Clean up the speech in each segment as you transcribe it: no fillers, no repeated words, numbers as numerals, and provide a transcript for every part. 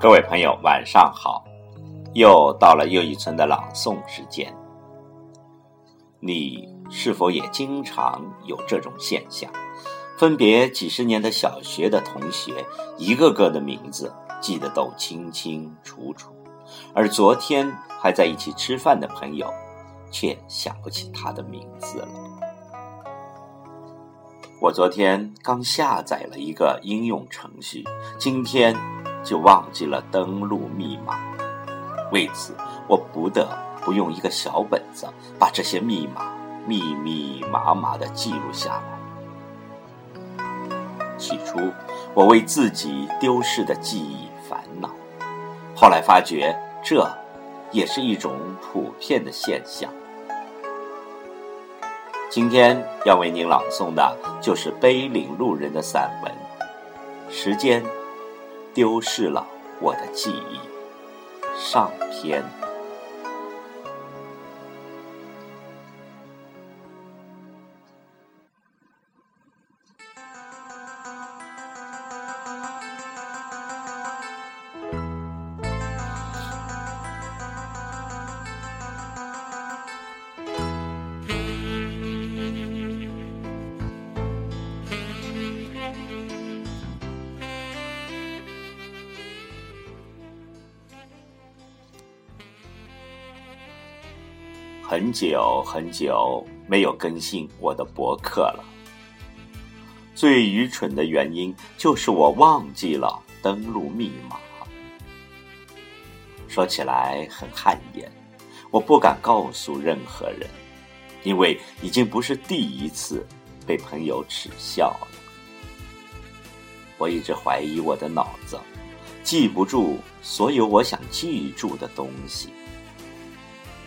各位朋友，晚上好！又到了又一村的朗诵时间。你是否也经常有这种现象？分别几十年的小学的同学，一个个的名字记得都清清楚楚，而昨天还在一起吃饭的朋友，却想不起他的名字了。我昨天刚下载了一个应用程序，今天就忘记了登录密码。为此，我不得不用一个小本子把这些密码密密麻麻地记录下来。起初，我为自己丢失的记忆烦恼，后来发觉这也是一种普遍的现象。今天要为您朗诵的就是碑岭路人的散文《时间丢失了我的记忆》上篇。很久很久没有更新我的博客了，最愚蠢的原因就是我忘记了登录密码。说起来很汗颜，我不敢告诉任何人，因为已经不是第一次被朋友耻笑了。我一直怀疑我的脑子记不住所有我想记住的东西，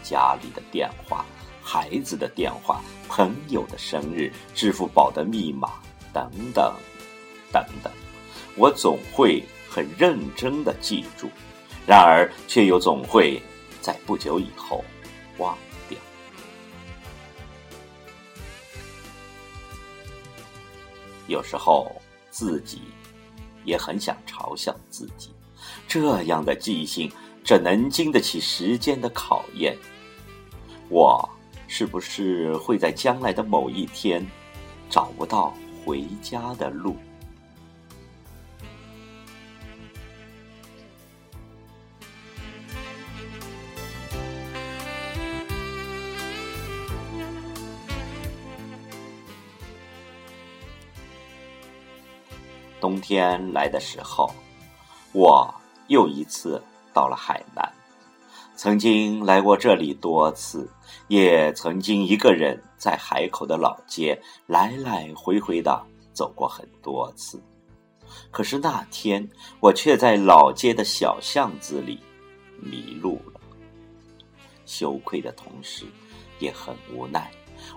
家里的电话、孩子的电话、朋友的生日、支付宝的密码等等，我总会很认真地记住，然而却又总会在不久以后忘掉。有时候自己也很想嘲笑自己，这样的记性怎能经得起时间的考验？我是不是会在将来的某一天找不到回家的路？冬天来的时候，我又一次到了海南，曾经来过这里多次，也曾经一个人在海口的老街来来回回的走过很多次。可是那天，我却在老街的小巷子里迷路了。羞愧的同时，也很无奈，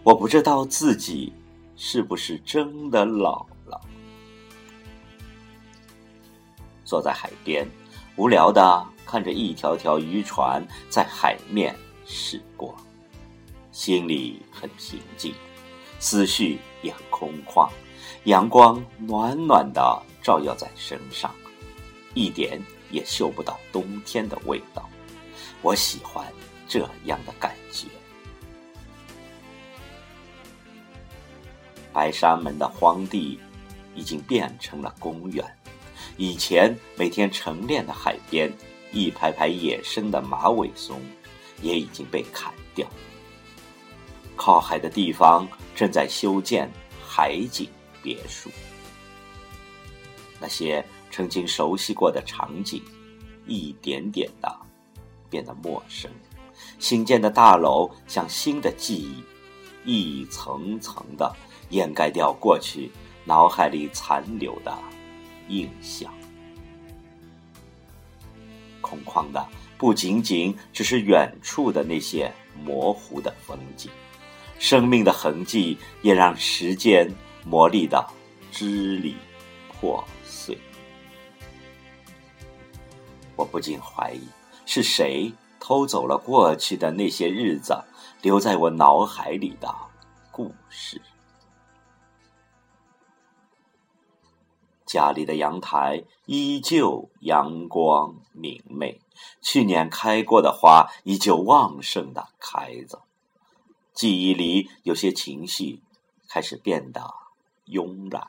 我不知道自己是不是真的老了。坐在海边，无聊的看着一条条渔船在海面驶过，心里很平静，思绪也很空旷，阳光暖暖的照耀在身上，一点也嗅不到冬天的味道。我喜欢这样的感觉。白沙门的荒地已经变成了公园，以前每天晨练的海边，一排排野生的马尾松也已经被砍掉。靠海的地方正在修建海景别墅，那些曾经熟悉过的场景一点点的变得陌生，新建的大楼像新的记忆，一层层的掩盖掉过去脑海里残留的印象。空旷的不仅仅只是远处的那些模糊的风景，生命的痕迹也让时间磨砺得支离破碎。我不禁怀疑，是谁偷走了过去的那些日子留在我脑海里的故事。家里的阳台依旧阳光明媚，去年开过的花依旧旺盛的开着。记忆里有些情绪开始变得慵懒，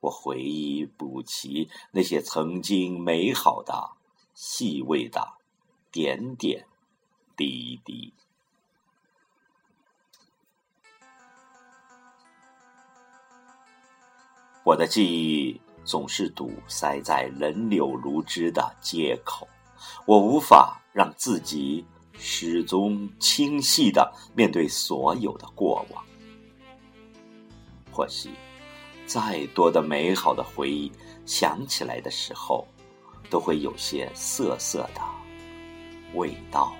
我回忆补齐那些曾经美好的细微的点点滴滴。我的记忆总是堵塞在人流如织的街口，我无法让自己始终清晰地面对所有的过往。或许再多的美好的回忆，想起来的时候都会有些涩涩的味道。